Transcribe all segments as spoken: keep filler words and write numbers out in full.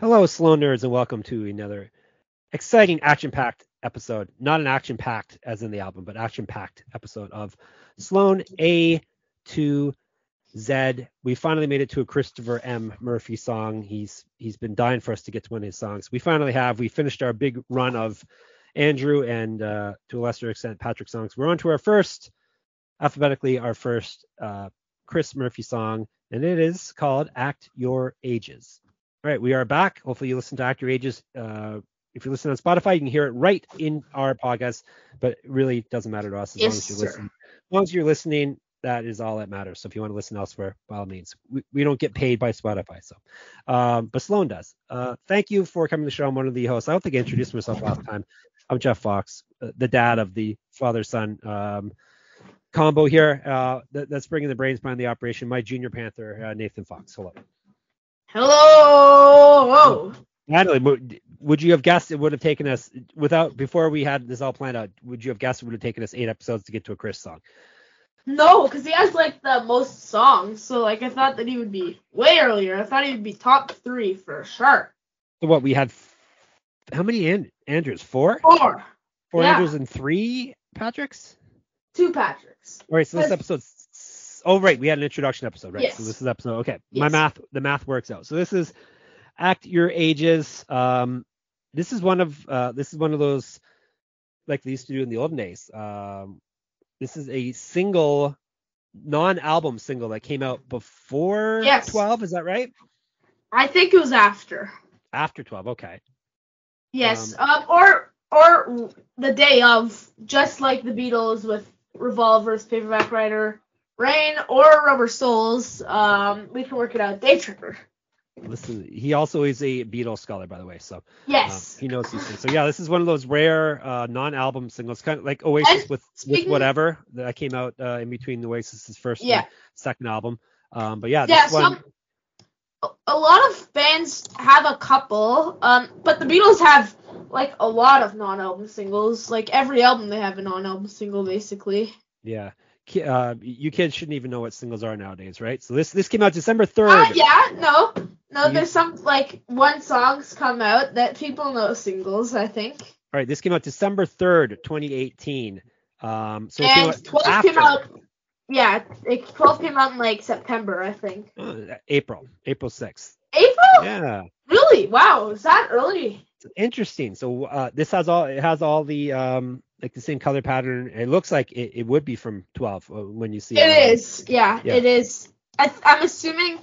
Hello, Sloan nerds, and welcome to another exciting action-packed episode. Not an action-packed as in the album, but action-packed episode of Sloan A to Z. We finally made it to a Christopher M. Murphy song. He's he's been dying for us to get to one of his songs. We finally have. We finished our big run of Andrew and, uh, to a lesser extent, Patrick songs. We're on to our first, alphabetically, our first uh, Chris Murphy song, and it is called Act Your Ages. All right, we are back. Hopefully you listen to Act Your Ages. Uh, if you listen on Spotify, you can hear it right in our podcast, but it really doesn't matter to us as yes, long as you listen. As long as you're listening, that is all that matters. So if you want to listen elsewhere, by all means. We, we don't get paid by Spotify, so um, but Sloan does. Uh, thank you for coming to the show. I'm one of the hosts. I don't think I introduced myself last time. I'm Jeff Fox, uh, the dad of the father-son um, combo here. Uh, that, that's bringing the brains behind the operation. My junior panther, uh, Nathan Fox. Hello. Hello! Natalie, would you have guessed it would have taken us, without before we had this all planned out, would you have guessed it would have taken us eight episodes to get to a Chris song? No, because he has, like, the most songs, so, like, I thought that he would be way earlier. I thought he would be top three for sure. So what, we had, f- how many and- Andrews? Four? Four. Four yeah. Andrews and three Patricks? Two Patricks. All right, so this episode's... Oh, right. We had an introduction episode, right? Yes. So this is episode. Okay. Yes. My math, the math works out. So this is Act Your Ages. Um, this is one of, uh, this is one of those, like they used to do in the olden days. Um, this is a single, non-album single that came out before yes. twelve. Is that right? I think it was after. After twelve. Okay. Yes. Um, um, or, or the day of, just like the Beatles with Revolver's Paperback Writer. Rain or Rubber Souls, um, We Can Work It Out, Day-tripper. Listen, he also is a Beatles scholar, by the way, so yes, um, he knows these things. So yeah, this is one of those rare uh, non-album singles, kind of like Oasis and with, with whatever that came out uh, in between Oasis's first yeah. and second album. Um, but yeah, yeah this some, one. A lot of bands have a couple, um, but the Beatles have like a lot of non-album singles. Like every album, they have a non-album single, basically. Yeah. Uh, you kids shouldn't even know what singles are nowadays, right? So this this came out December third. Uh, yeah, no. No, you, there's some, like, one song's come out that people know singles, I think. All right, this came out December third, twenty eighteen. Um, so and it twelve after. Came out, yeah, it, twelve came out in, like, September, I think. Uh, April, April sixth. April? Yeah. Really? Wow, is that early? It's interesting. So uh, this has all, it has all the... Um, like the same color pattern. It looks like it, it would be from twelve when you see it. It is. Yeah, yeah, it is. I, I'm assuming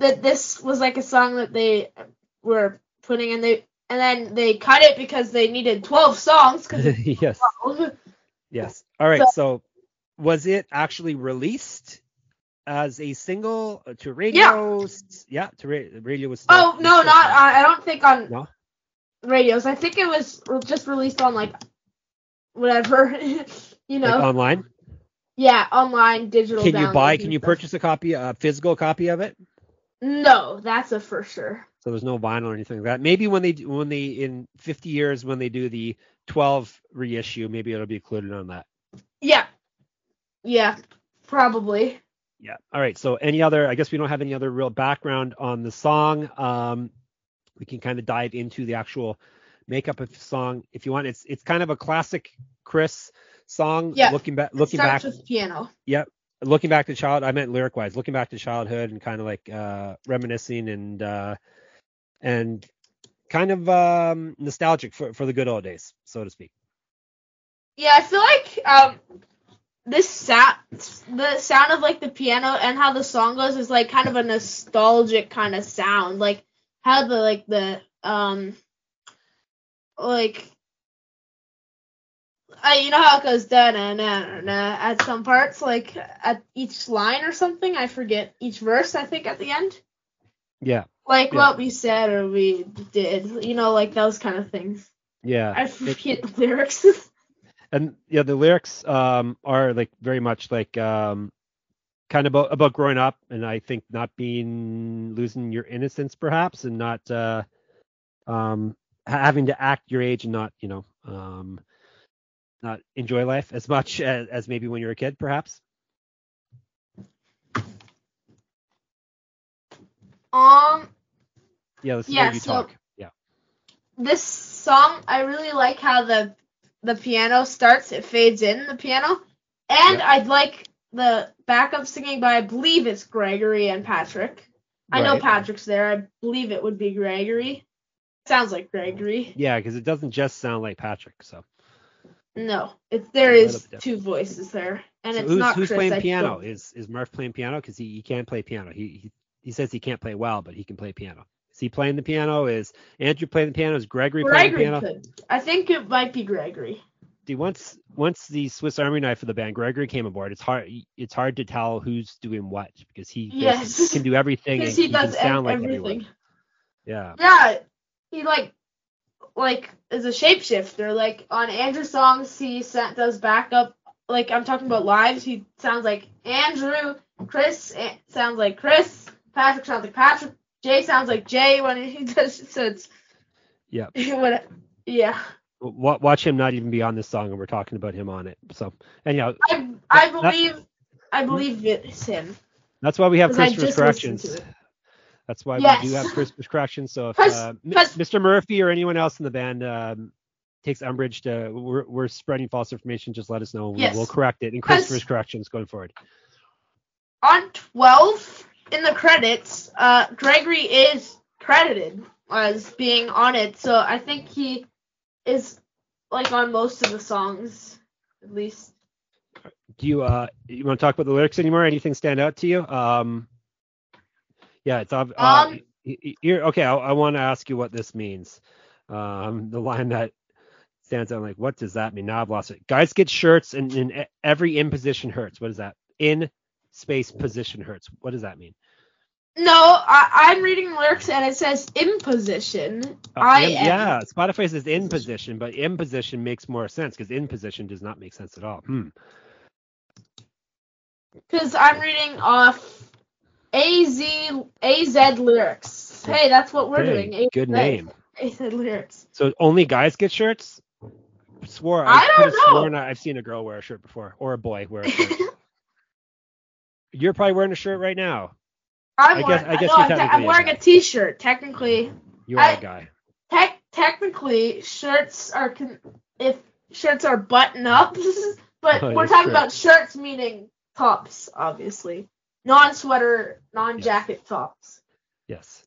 that this was like a song that they were putting in. They, and then they cut it because they needed twelve songs. Cause yes. twelve. Yes. All right. So, so was it actually released as a single to radio? Yeah. yeah to ra- radio was. Oh, not, no, not. Uh, I don't think on no? radios. I think it was just released on like, whatever you know like online yeah online digital can download. you buy can you purchase a copy a physical copy of it? No, that's a for sure. So there's no vinyl or anything like that. Maybe when they when they in fifty years when they do the twelve reissue, maybe it'll be included on that. Yeah yeah probably. Yeah. All right, so any other I guess we don't have any other real background on the song. Um we can kind of dive into the actual makeup of the song if you want. It's it's kind of a classic Chris song. Yeah. Looking back, looking back. With piano. Yep. Yeah, looking back to child. I meant lyric wise. Looking back to childhood and kind of like uh, reminiscing and uh, and kind of um, nostalgic for for the good old days, so to speak. Yeah, I feel like um, this sound, the sound of like the piano and how the song goes is like kind of a nostalgic kind of sound, like how the like the um. Like, I, you know how it goes da na na na at some parts, like at each line or something. I forget each verse. I think at the end. Yeah. Like yeah. what we said or we did, you know, like those kind of things. Yeah. I forget it, the lyrics. And yeah, the lyrics um are like very much like um kind of about, about growing up, and I think not being losing your innocence perhaps, and not uh um. having to act your age and not, you know, um, not enjoy life as much as, as maybe when you're a kid, perhaps. Um, Yeah, this is yeah, where you so talk. Yeah. This song, I really like how the the piano starts. It fades in the piano. And yeah. I'd like the backup singing, but I believe it's Gregory and Patrick. Right. I know Patrick's there. I believe it would be Gregory. Sounds like Gregory. Yeah, because it doesn't just sound like Patrick. So. No, it's there is two voices there, and so it's who's, not who's Chris. Who's playing I piano? Don't. Is is Murph playing piano? Because he, he can play piano. He, he he says he can't play well, but he can play piano. Is he playing the piano? Is Andrew playing the piano? Is Gregory, Gregory playing the piano? Could. I think it might be Gregory. See, once once the Swiss Army knife of the band Gregory came aboard, it's hard it's hard to tell who's doing what because he yes. does, can do everything. Because he does he sound everything. Like everyone. Yeah. Yeah, he like. like is a shapeshifter. Like on Andrew's songs he does backup. Like I'm talking about lives, he sounds like Andrew, Chris a- sounds like Chris, Patrick sounds like Patrick, Jay sounds like Jay when he does so it's yeah what yeah watch him not even be on this song and we're talking about him on it. So anyhow, I I believe that, I believe it's him. That's why we have Christmas corrections. That's why yes. we do have Christmas corrections. So if Press, uh, Press. Mister Murphy or anyone else in the band um, takes umbrage to we're, we're spreading false information, just let us know. Yes. We'll correct it in Christmas corrections going forward. On twelve in the credits, uh, Gregory is credited as being on it. So I think he is like on most of the songs, at least. Do you uh you want to talk about the lyrics anymore? Anything stand out to you? Um. Yeah, it's uh, um, here. Okay, I, I want to ask you what this means. Um, the line that stands out, like, what does that mean? Now I've lost it. Guys get shirts, and, and every in position hurts. What is that? In space position hurts. What does that mean? No, I, I'm reading lyrics, and it says in position. Oh, I in, am. Yeah, Spotify says in position, but in position makes more sense because in position does not make sense at all. Hmm. Because I'm reading off. A Z lyrics. Hey, that's what we're Dang, doing. A Z, good name. A Z lyrics. So only guys get shirts? Swore. I, I don't know. Sworn I've seen a girl wear a shirt before, or a boy wear a shirt. You're probably wearing a shirt right now. I'm I guess, wearing, I guess I know, you're I'm wearing a, a t-shirt. Technically, you are I, a guy. Te- technically, shirts are con- if shirts are button up, but oh, we're talking true. about shirts meaning tops, obviously. Non-sweater, non-jacket yes. tops. Yes.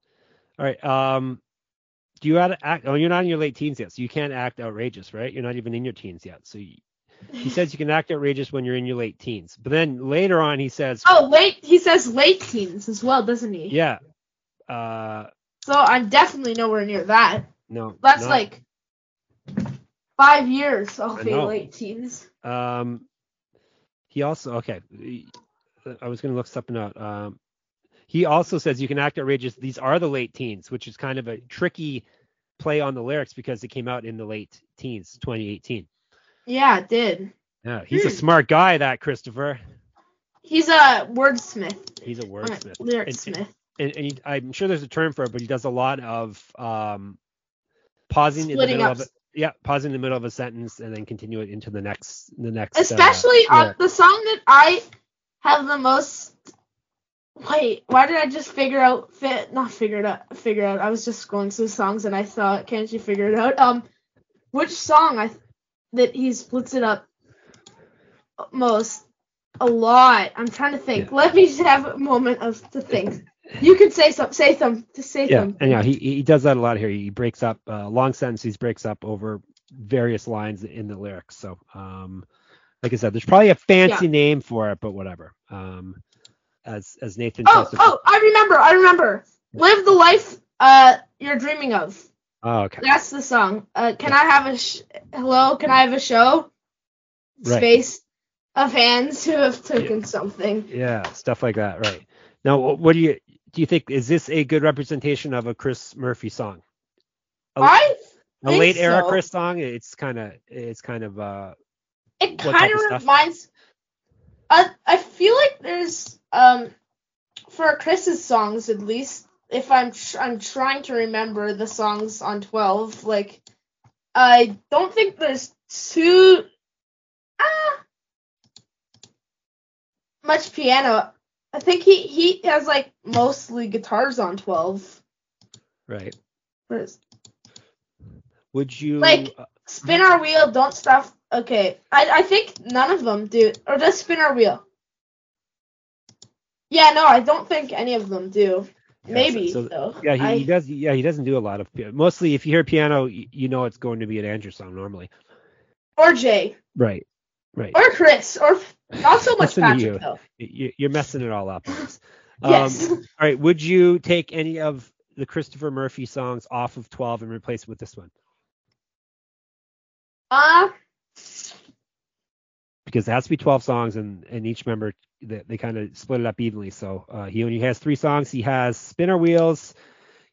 All right. Um, do you have to act? Oh, you're not in your late teens yet, so you can't act outrageous, right? You're not even in your teens yet. So you, he says you can act outrageous when you're in your late teens. But then later on, he says. Oh, late. He says late teens as well, doesn't he? Yeah. Uh. So I'm definitely nowhere near that. No. That's not. Like five years. I'll be late teens. Um. He also okay. I was going to look something out. Um, he also says you can act outrageous. These are the late teens, which is kind of a tricky play on the lyrics because it came out in the late teens, twenty eighteen. Yeah, it did. Yeah, he's hmm. a smart guy, that Christopher. He's a wordsmith. He's a wordsmith. Uh, lyricsmith. And, and, and he, I'm sure there's a term for it, but he does a lot of um, pausing Splitting in the middle up. of it. Yeah, pause in the middle of a sentence and then continue it into the next. The next. Especially uh, on the song that I... have the most, wait, why did I just figure out, fit, not figure it out, figure out, I was just scrolling through songs and I saw it, can't you figure it out, um, which song I that he splits it up most, a lot, I'm trying to think, yeah. Let me just have a moment of to think, you can say some, say some, to say yeah. some. Yeah, he, he does that a lot here, he breaks up, uh, long sentences, breaks up over various lines in the lyrics, so, um. Like I said, there's probably a fancy yeah. name for it, but whatever. Um, as as Nathan. Oh, Fox oh, I remember, I remember. Live the life uh you're dreaming of. Oh, okay. That's the song. Uh, can yeah. I have a sh- hello? Can I have a show? Right. Space of hands who have taken yeah. something. Yeah, stuff like that, right? Now, what do you do? You think is this a good representation of a Chris Murphy song? A, I a late so. era Chris song. It's kind of it's kind of uh. It kind of reminds. I I feel like there's um for Chris's songs at least. If I'm tr- I'm trying to remember the songs on twelve, like I don't think there's too ah much piano. I think he he has like mostly guitars on twelve. Right. First. Would you like spin our wheel? Don't stop. Okay, I I think none of them do, or does spin our wheel? Yeah, no, I don't think any of them do. Yeah, Maybe. So, so yeah, he, I, he does. Yeah, he doesn't do a lot of. Mostly, if you hear piano, you know it's going to be an Andrew song normally. Or Jay. Right. Right. Or Chris. Or not so much Patrick you. though. You're messing it all up. Yes. Um, all right. Would you take any of the Christopher Murphy songs off of twelve and replace it with this one? Uh, because it has to be twelve songs, and, and each member, they, they kind of split it up evenly. So uh, he only has three songs. He has Spin Our Wheels.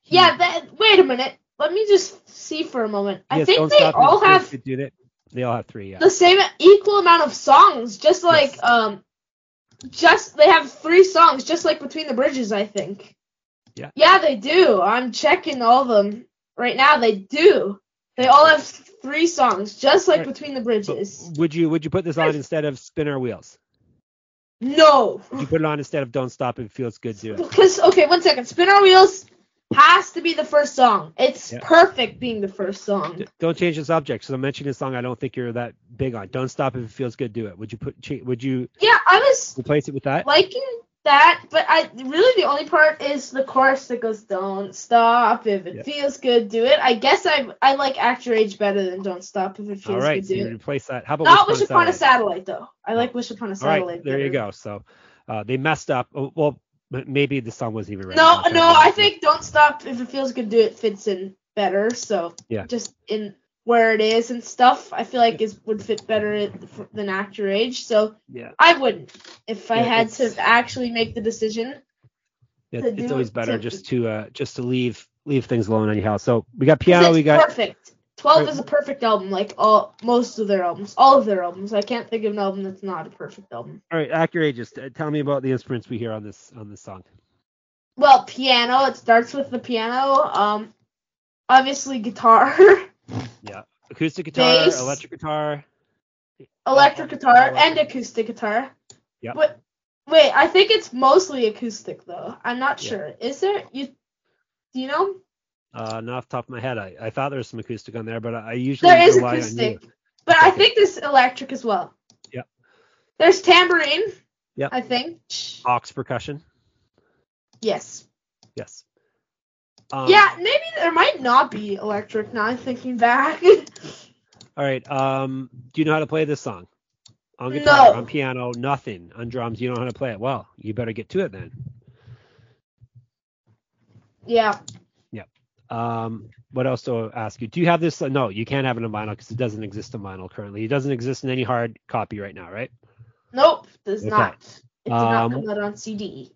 He, yeah, that, wait a minute. Let me just see for a moment. I think they all have... They all have three, yeah. The same equal amount of songs, just like... Yes. um, just They have three songs, just like Between the Bridges, I think. Yeah. Yeah, they do. I'm checking all of them right now. They do. They all have three songs, just like right. Between the Bridges. But would you would you put this on instead of Spin Our Wheels? No. Would you put it on instead of Don't Stop It Feels Good Do It? Because okay, one second. Spin Our Wheels has to be the first song. It's yeah. perfect being the first song. D- don't change the subject. So I'm mentioning a song I don't think you're that big on. Don't Stop If It Feels Good Do It. Would you put? Cha- would you? Yeah, I was replace it with that. Liking that, but I really the only part is the chorus that goes "Don't stop if it yeah. feels good, do it." I guess I I like Act Your Age better than "Don't Stop if it feels All right, good." So do you it. Replace that. How about not Wish Upon a Satellite? Satellite though? I like Wish Upon a Satellite. All right, there better. You go. So uh, they messed up. Oh, well, maybe the song wasn't even right. No, no, I, I think "Don't Stop if It Feels Good, Do It" fits in better. So yeah. just in where it is and stuff, I feel like it would fit better than Act Your Age. So yeah. I wouldn't if I yeah, had to actually make the decision. It, it's do, always better to, just to uh, just to leave leave things alone anyhow. So we got piano, we got perfect. twelve right. is a perfect album, like all most of their albums, all of their albums. I can't think of an album that's not a perfect album. All right, Act Your Ages. Tell me about the instruments we hear on this on this song. Well, piano. It starts with the piano. Um, obviously guitar. Yeah, acoustic guitar, bass, electric guitar, electric guitar, electric. and acoustic guitar. Yeah. But wait, I think it's mostly acoustic though. I'm not yeah. sure. Is there? You do you know? Uh, not off the top of my head. I, I thought there was some acoustic on there, but I, I usually there is rely acoustic, on you. But I think there's electric as well. Yeah. There's tambourine. Yeah. I think. Ox percussion. Yes. Yes. Um, yeah, maybe there might not be electric now I'm thinking back. All right. Um, do you know how to play this song? On guitar, no. on piano, nothing. On drums, you don't know how to play it. Well, you better get to it then. Yeah. Yeah. Um, what else do I ask you? Do you have this? Uh, no, you can't have it on vinyl because it doesn't exist on vinyl currently. It doesn't exist in any hard copy right now, right? Nope, does okay. not. It did um, not come out on C D.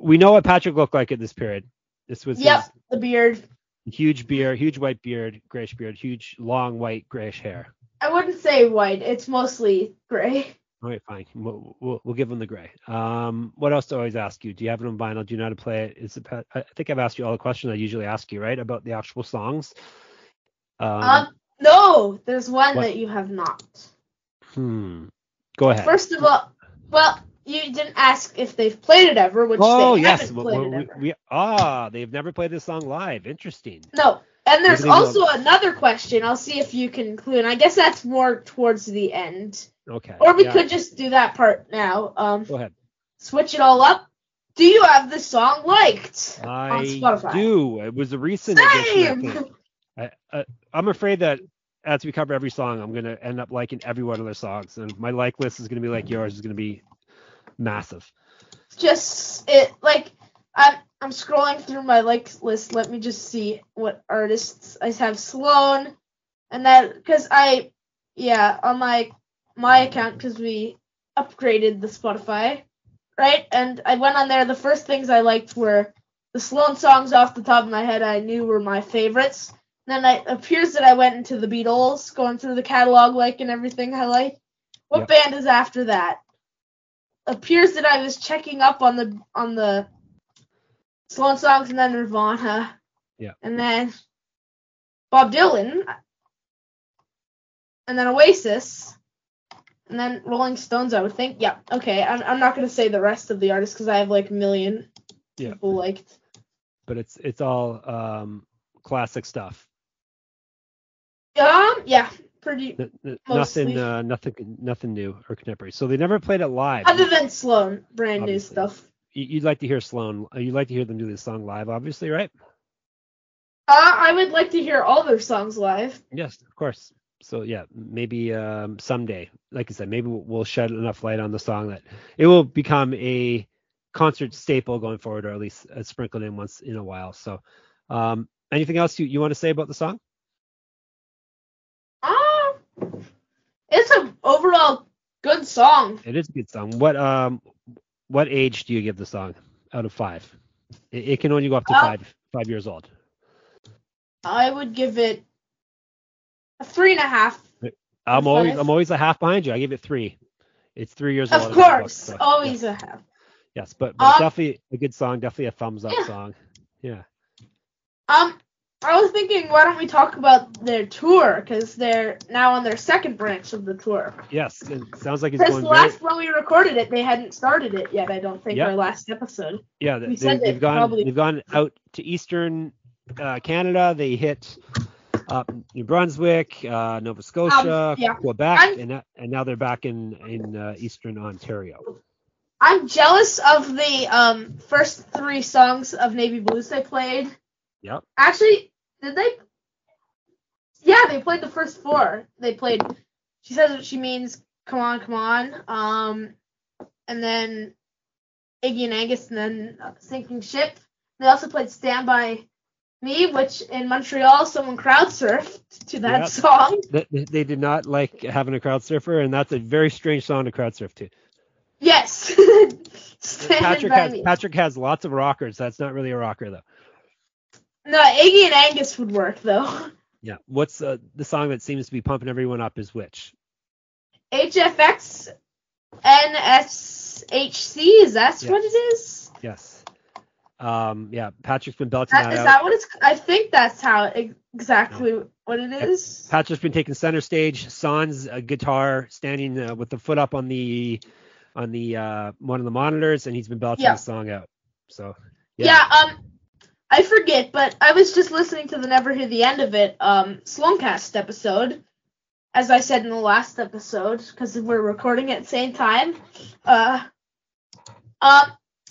We know what Patrick looked like at this period. This was yep, his the beard. Huge beard, huge white beard, grayish beard, huge long white grayish hair. I wouldn't say white. It's mostly gray. All right, fine. We'll, we'll, we'll give him the gray. Um, what else do I always ask you? Do you have it on vinyl? Do you know how to play it? Is it? I think I've asked you all the questions I usually ask you, right, about the actual songs. Um, um no, there's one what? that you have not. Hmm. Go ahead. First of all, well. You didn't ask if they've played it ever, which oh, they yes. haven't played well, we, it ever. We, ah, they've never played this song live. Interesting. No, and there's also know. another question. I'll see if you can include. And I guess that's more towards the end. Okay. Or we yeah. could just do that part now. Um, Go ahead. Switch it all up. Do you have the song liked I on Spotify? I do. It was a recent Same. edition. I, I, I'm afraid that as we cover every song, I'm going to end up liking every one of their songs. And my like list is going to be like yours. It's going to be... massive. Just it like I'm I'm scrolling through my like list. Let me just see what artists I have. Sloan, and that because I yeah on my my account because we upgraded the Spotify, right? And I went on there. The first things I liked were the Sloan songs off the top of my head. I knew were my favorites. And then it appears that I went into the Beatles, going through the catalog like and everything I like. What yep. band is after that? Appears that I was checking up on the on the Sloan songs and then Nirvana. Yeah. And then Bob Dylan. And then Oasis. And then Rolling Stones, I would think. Yeah. Okay. I'm I'm not gonna say the rest of the artists because I have like a million yeah. people liked. but it's it's all um, classic stuff. Um, yeah, pretty N- n- nothing, uh, nothing, nothing new or contemporary. So they never played it live, other than Sloan, brand obviously. New stuff. You'd like to hear Sloan. You'd like to hear them do this song live, obviously, right? Uh, I would like to hear all their songs live. Yes, of course. So yeah, maybe um, someday, like I said, maybe we'll shed enough light on the song that it will become a concert staple going forward, or at least uh, sprinkled in once in a while. So, um, anything else you, you want to say about the song? Uh, it's an overall good song. It is a good song. What um, what age do you give the song out of five? It, it can only go up to uh, five five years old. I would give it a three and a half. I'm always five. I'm always a half behind you. I give it three. It's three years old. Of course, book, so always yes. a half. Yes, but, but um, definitely a good song. Definitely a thumbs up yeah. song. Yeah. Um, I was thinking, why don't we talk about their tour? Because they're now on their second branch of the tour. Yes, it sounds like it's going. Because last very... when we recorded it, they hadn't started it yet. I don't think yep. our last episode. Yeah, they, they, they've gone. Probably... They've gone out to Eastern uh, Canada. They hit up New Brunswick, uh, Nova Scotia, um, yeah. Quebec, I'm... and and now they're back in in uh, Eastern Ontario. I'm jealous of the um, first three songs of Navy Blues they played. Yep. Actually, did they? Yeah, they played the first four. They played She Says What She Means, Come On, Come On, um, and then Iggy and Angus, and then uh, Sinking Ship. They also played Stand By Me, which in Montreal, someone crowd surfed to that yep. song. They, they did not like having a crowd surfer, and that's a very strange song to crowd surf to. Yes. Patrick, has, Patrick has lots of rockers. That's not really a rocker, though. No, Iggy and Angus would work, though. Yeah. What's uh, the song that seems to be pumping everyone up is which? H F X N S H C. Is that yes. what it is? Yes. Um. Yeah, Patrick's been belting that, that is out. Is that what it's – I think that's how exactly no. what it is. Patrick's been taking center stage. Sans a guitar standing uh, with the foot up on the – on the uh one of the monitors, and he's been belching yeah. the song out. So yeah. yeah, um I forget, but I was just listening to the Never Hear the End of It um Sloancast episode, as I said in the last episode, because we're recording at the same time. Uh um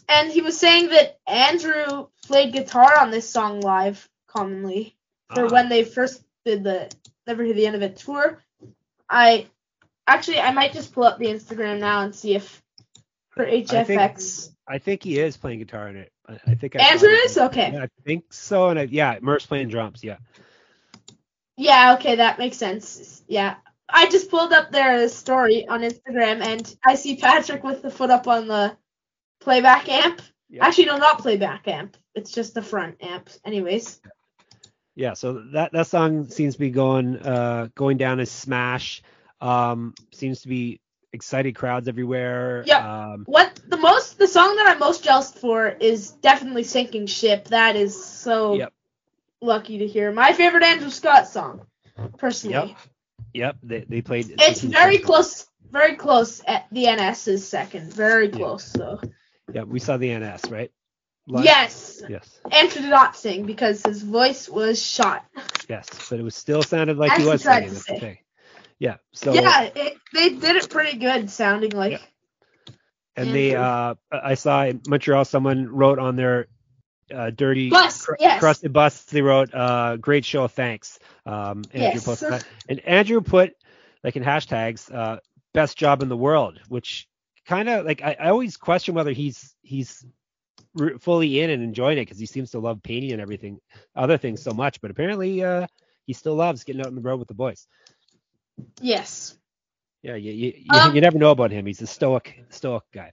and he was saying that Andrew played guitar on this song live commonly for uh-huh. when they first did the Never Hear the End of It tour. I Actually, I might just pull up the Instagram now and see if for H F X. I think, I think he is playing guitar in it. I, I think I Andrew is? Okay. Yeah, I think so. And I, yeah, Murph's playing drums. Yeah. Yeah. Okay. That makes sense. Yeah. I just pulled up their story on Instagram, and I see Patrick with the foot up on the playback amp. Yeah. Actually, no, not playback amp. It's just the front amp. Anyways. Yeah. So that, that song seems to be going uh, going down as smash. Um, seems to be excited crowds everywhere. Yeah. Um, what the most, the song that I'm most jealous for is definitely Sinking Ship. That is so yep. lucky to hear. My favorite Andrew Scott song, personally. Yep. Yep. They they played. It's very close, very close at the N S's second. Very close. Yeah. So. Yeah, we saw the N S, right? Live? Yes. Yes. Andrew did not sing because his voice was shot. Yes, but it was still sounded like As he was singing. That's the thing. Yeah. So yeah, it, they did it pretty good, sounding like. Yeah. And Andrew. they, uh, I saw in Montreal, someone wrote on their uh, dirty bus, cr- yes. crusted bus. They wrote, uh, "Great show, thanks." Um, Andrew yes. that. And Andrew put, like in hashtags, uh, "Best job in the world," which kind of like I, I always question whether he's he's re- fully in and enjoying it, because he seems to love painting and everything, other things so much. But apparently, uh, he still loves getting out on the road with the boys. Yes. Yeah, you you, you, um, you never know about him. He's a stoic stoic guy.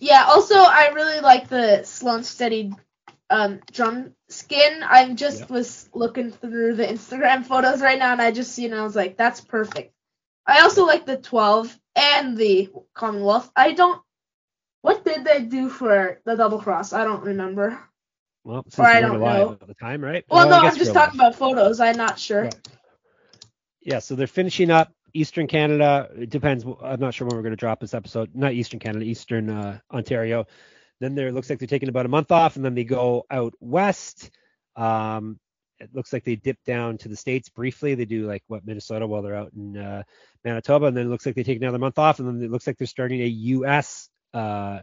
Yeah, also I really like the Sloan steady um drum skin. I just yeah. was looking through the Instagram photos right now, and I just, you know, I was like, that's perfect. I also like the twelve and the Commonwealth. I don't what did they do for the double cross? I don't remember. Well, since or I don't know at the time, right? Well, well no, I'm just talking life. about photos. I'm not sure. Right. Yeah, so they're finishing up Eastern Canada. It depends. I'm not sure when we're going to drop this episode. Not Eastern Canada, Eastern uh, Ontario. Then there looks like they're taking about a month off, and then they go out west. Um, it looks like they dip down to the States briefly. They do like what Minnesota while they're out in uh, Manitoba, and then it looks like they take another month off, and then it looks like they're starting a U S uh,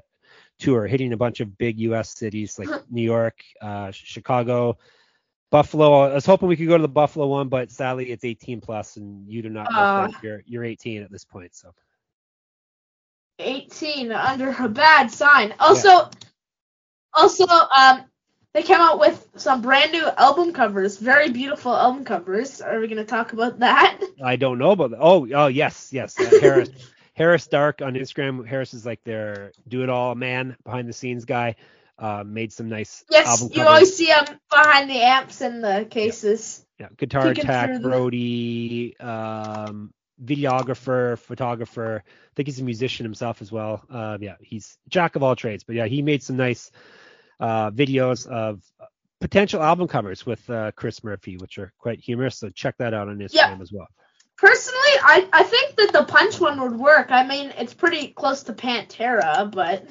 tour, hitting a bunch of big U S cities like New York, uh, Chicago, Buffalo. I was hoping we could go to the Buffalo one, but sadly it's eighteen plus, and you do not know uh, that you're you're eighteen at this point, so. eighteen under a bad sign. Also, yeah. also, um, they came out with some brand new album covers, very beautiful album covers. Are we going to talk about that? I don't know about that. Oh, oh, yes, yes. Uh, Harris, Harris Dark on Instagram. Harris is like their do-it-all man, behind-the-scenes guy. Uh, made some nice. Yes, album covers. You always see him behind the amps and the cases. Yeah, yeah. Guitar Attack, Brody. Um, videographer, photographer. I think he's a musician himself as well. Um, yeah, he's jack of all trades. But yeah, he made some nice uh, videos of potential album covers with uh, Chris Murphy, which are quite humorous. So check that out on Instagram yeah. as well. Personally, I, I think that the Punch one would work. I mean, it's pretty close to Pantera, but...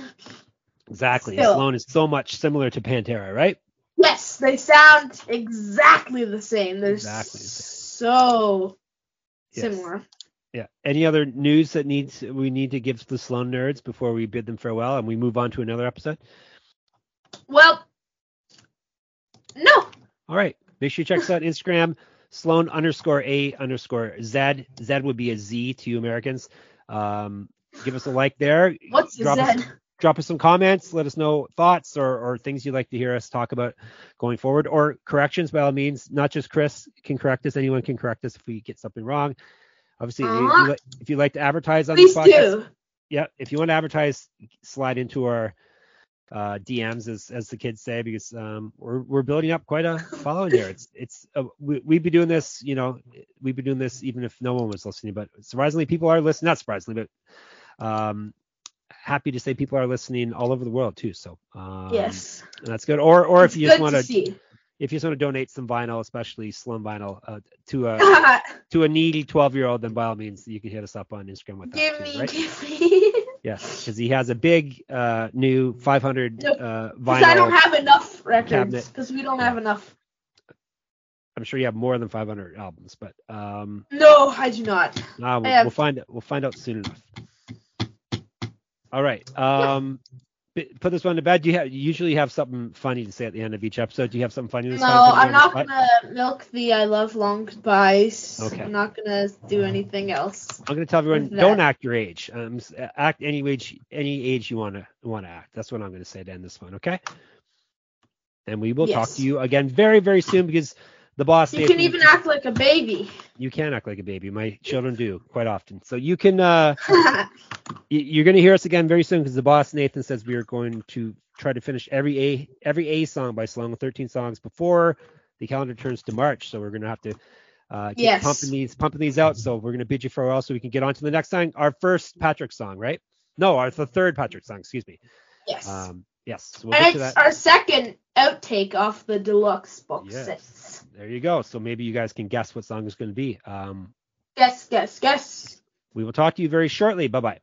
Exactly. Sloan is so much similar to Pantera, right? Yes, they sound exactly the same. They're exactly the same. so... Yes. Similar. Yeah. Any other news that needs we need to give the Sloan nerds before we bid them farewell and we move on to another episode? Well, no. All right. Make sure you check us out on Instagram, Sloan underscore A underscore Z. Z would be a Z to you Americans. Um, give us a like there. What's drop a Z? Us, drop us some comments. Let us know thoughts or, or things you'd like to hear us talk about going forward, or corrections by all means. Not just Chris can correct us. Anyone can correct us if we get something wrong. Obviously, uh-huh. if, you li- if you like to advertise on Please the podcast, do. yeah, if you want to advertise, slide into our uh, D Ms, as as the kids say, because um, we're we're building up quite a following here. It's it's uh, we, we'd be doing this, you know, we'd be doing this even if no one was listening. But surprisingly, people are listening. Not surprisingly, but um. happy to say people are listening all over the world too. So um, yes, and that's good. Or or it's if you just want to, see. if you just want to donate some vinyl, especially Sloan vinyl, uh, to a to a needy twelve year old, then by all means you can hit us up on Instagram with give that. Me, too, right? Give me, yeah, because he has a big uh, new five hundred no, uh, vinyl. I don't have enough records because we don't yeah. have enough. I'm sure you have more than five hundred albums, but um, no, I do not. Nah, we'll, I have... we'll find we'll find out soon enough. All right. Um, put this one to bed. Do you, have, you usually have something funny to say at the end of each episode? Do you have something funny to say? No, I'm not going to milk the I love long goodbyes. Okay. I'm not going to do anything else. I'm going to tell everyone, don't act your age. Um, act any age any age you want to want to act. That's what I'm going to say to end this one, okay? And we will yes. talk to you again very, very soon because the boss... You can even act like a baby. You can act like a baby. My children do quite often. So you can... Uh, You're going to hear us again very soon because the boss, Nathan, says we are going to try to finish every A every A song by Sloan with thirteen songs before the calendar turns to March. So we're going to have to uh, keep yes. pumping these pumping these out. So we're going to bid you farewell so we can get on to the next song. Our first Patrick song, right? No, our the third Patrick song. Excuse me. Yes. Um, yes. So we'll and get to it's that. Our second outtake off the deluxe box yes. set. There you go. So maybe you guys can guess what song is going to be. Um, guess, guess, guess. We will talk to you very shortly. Bye-bye.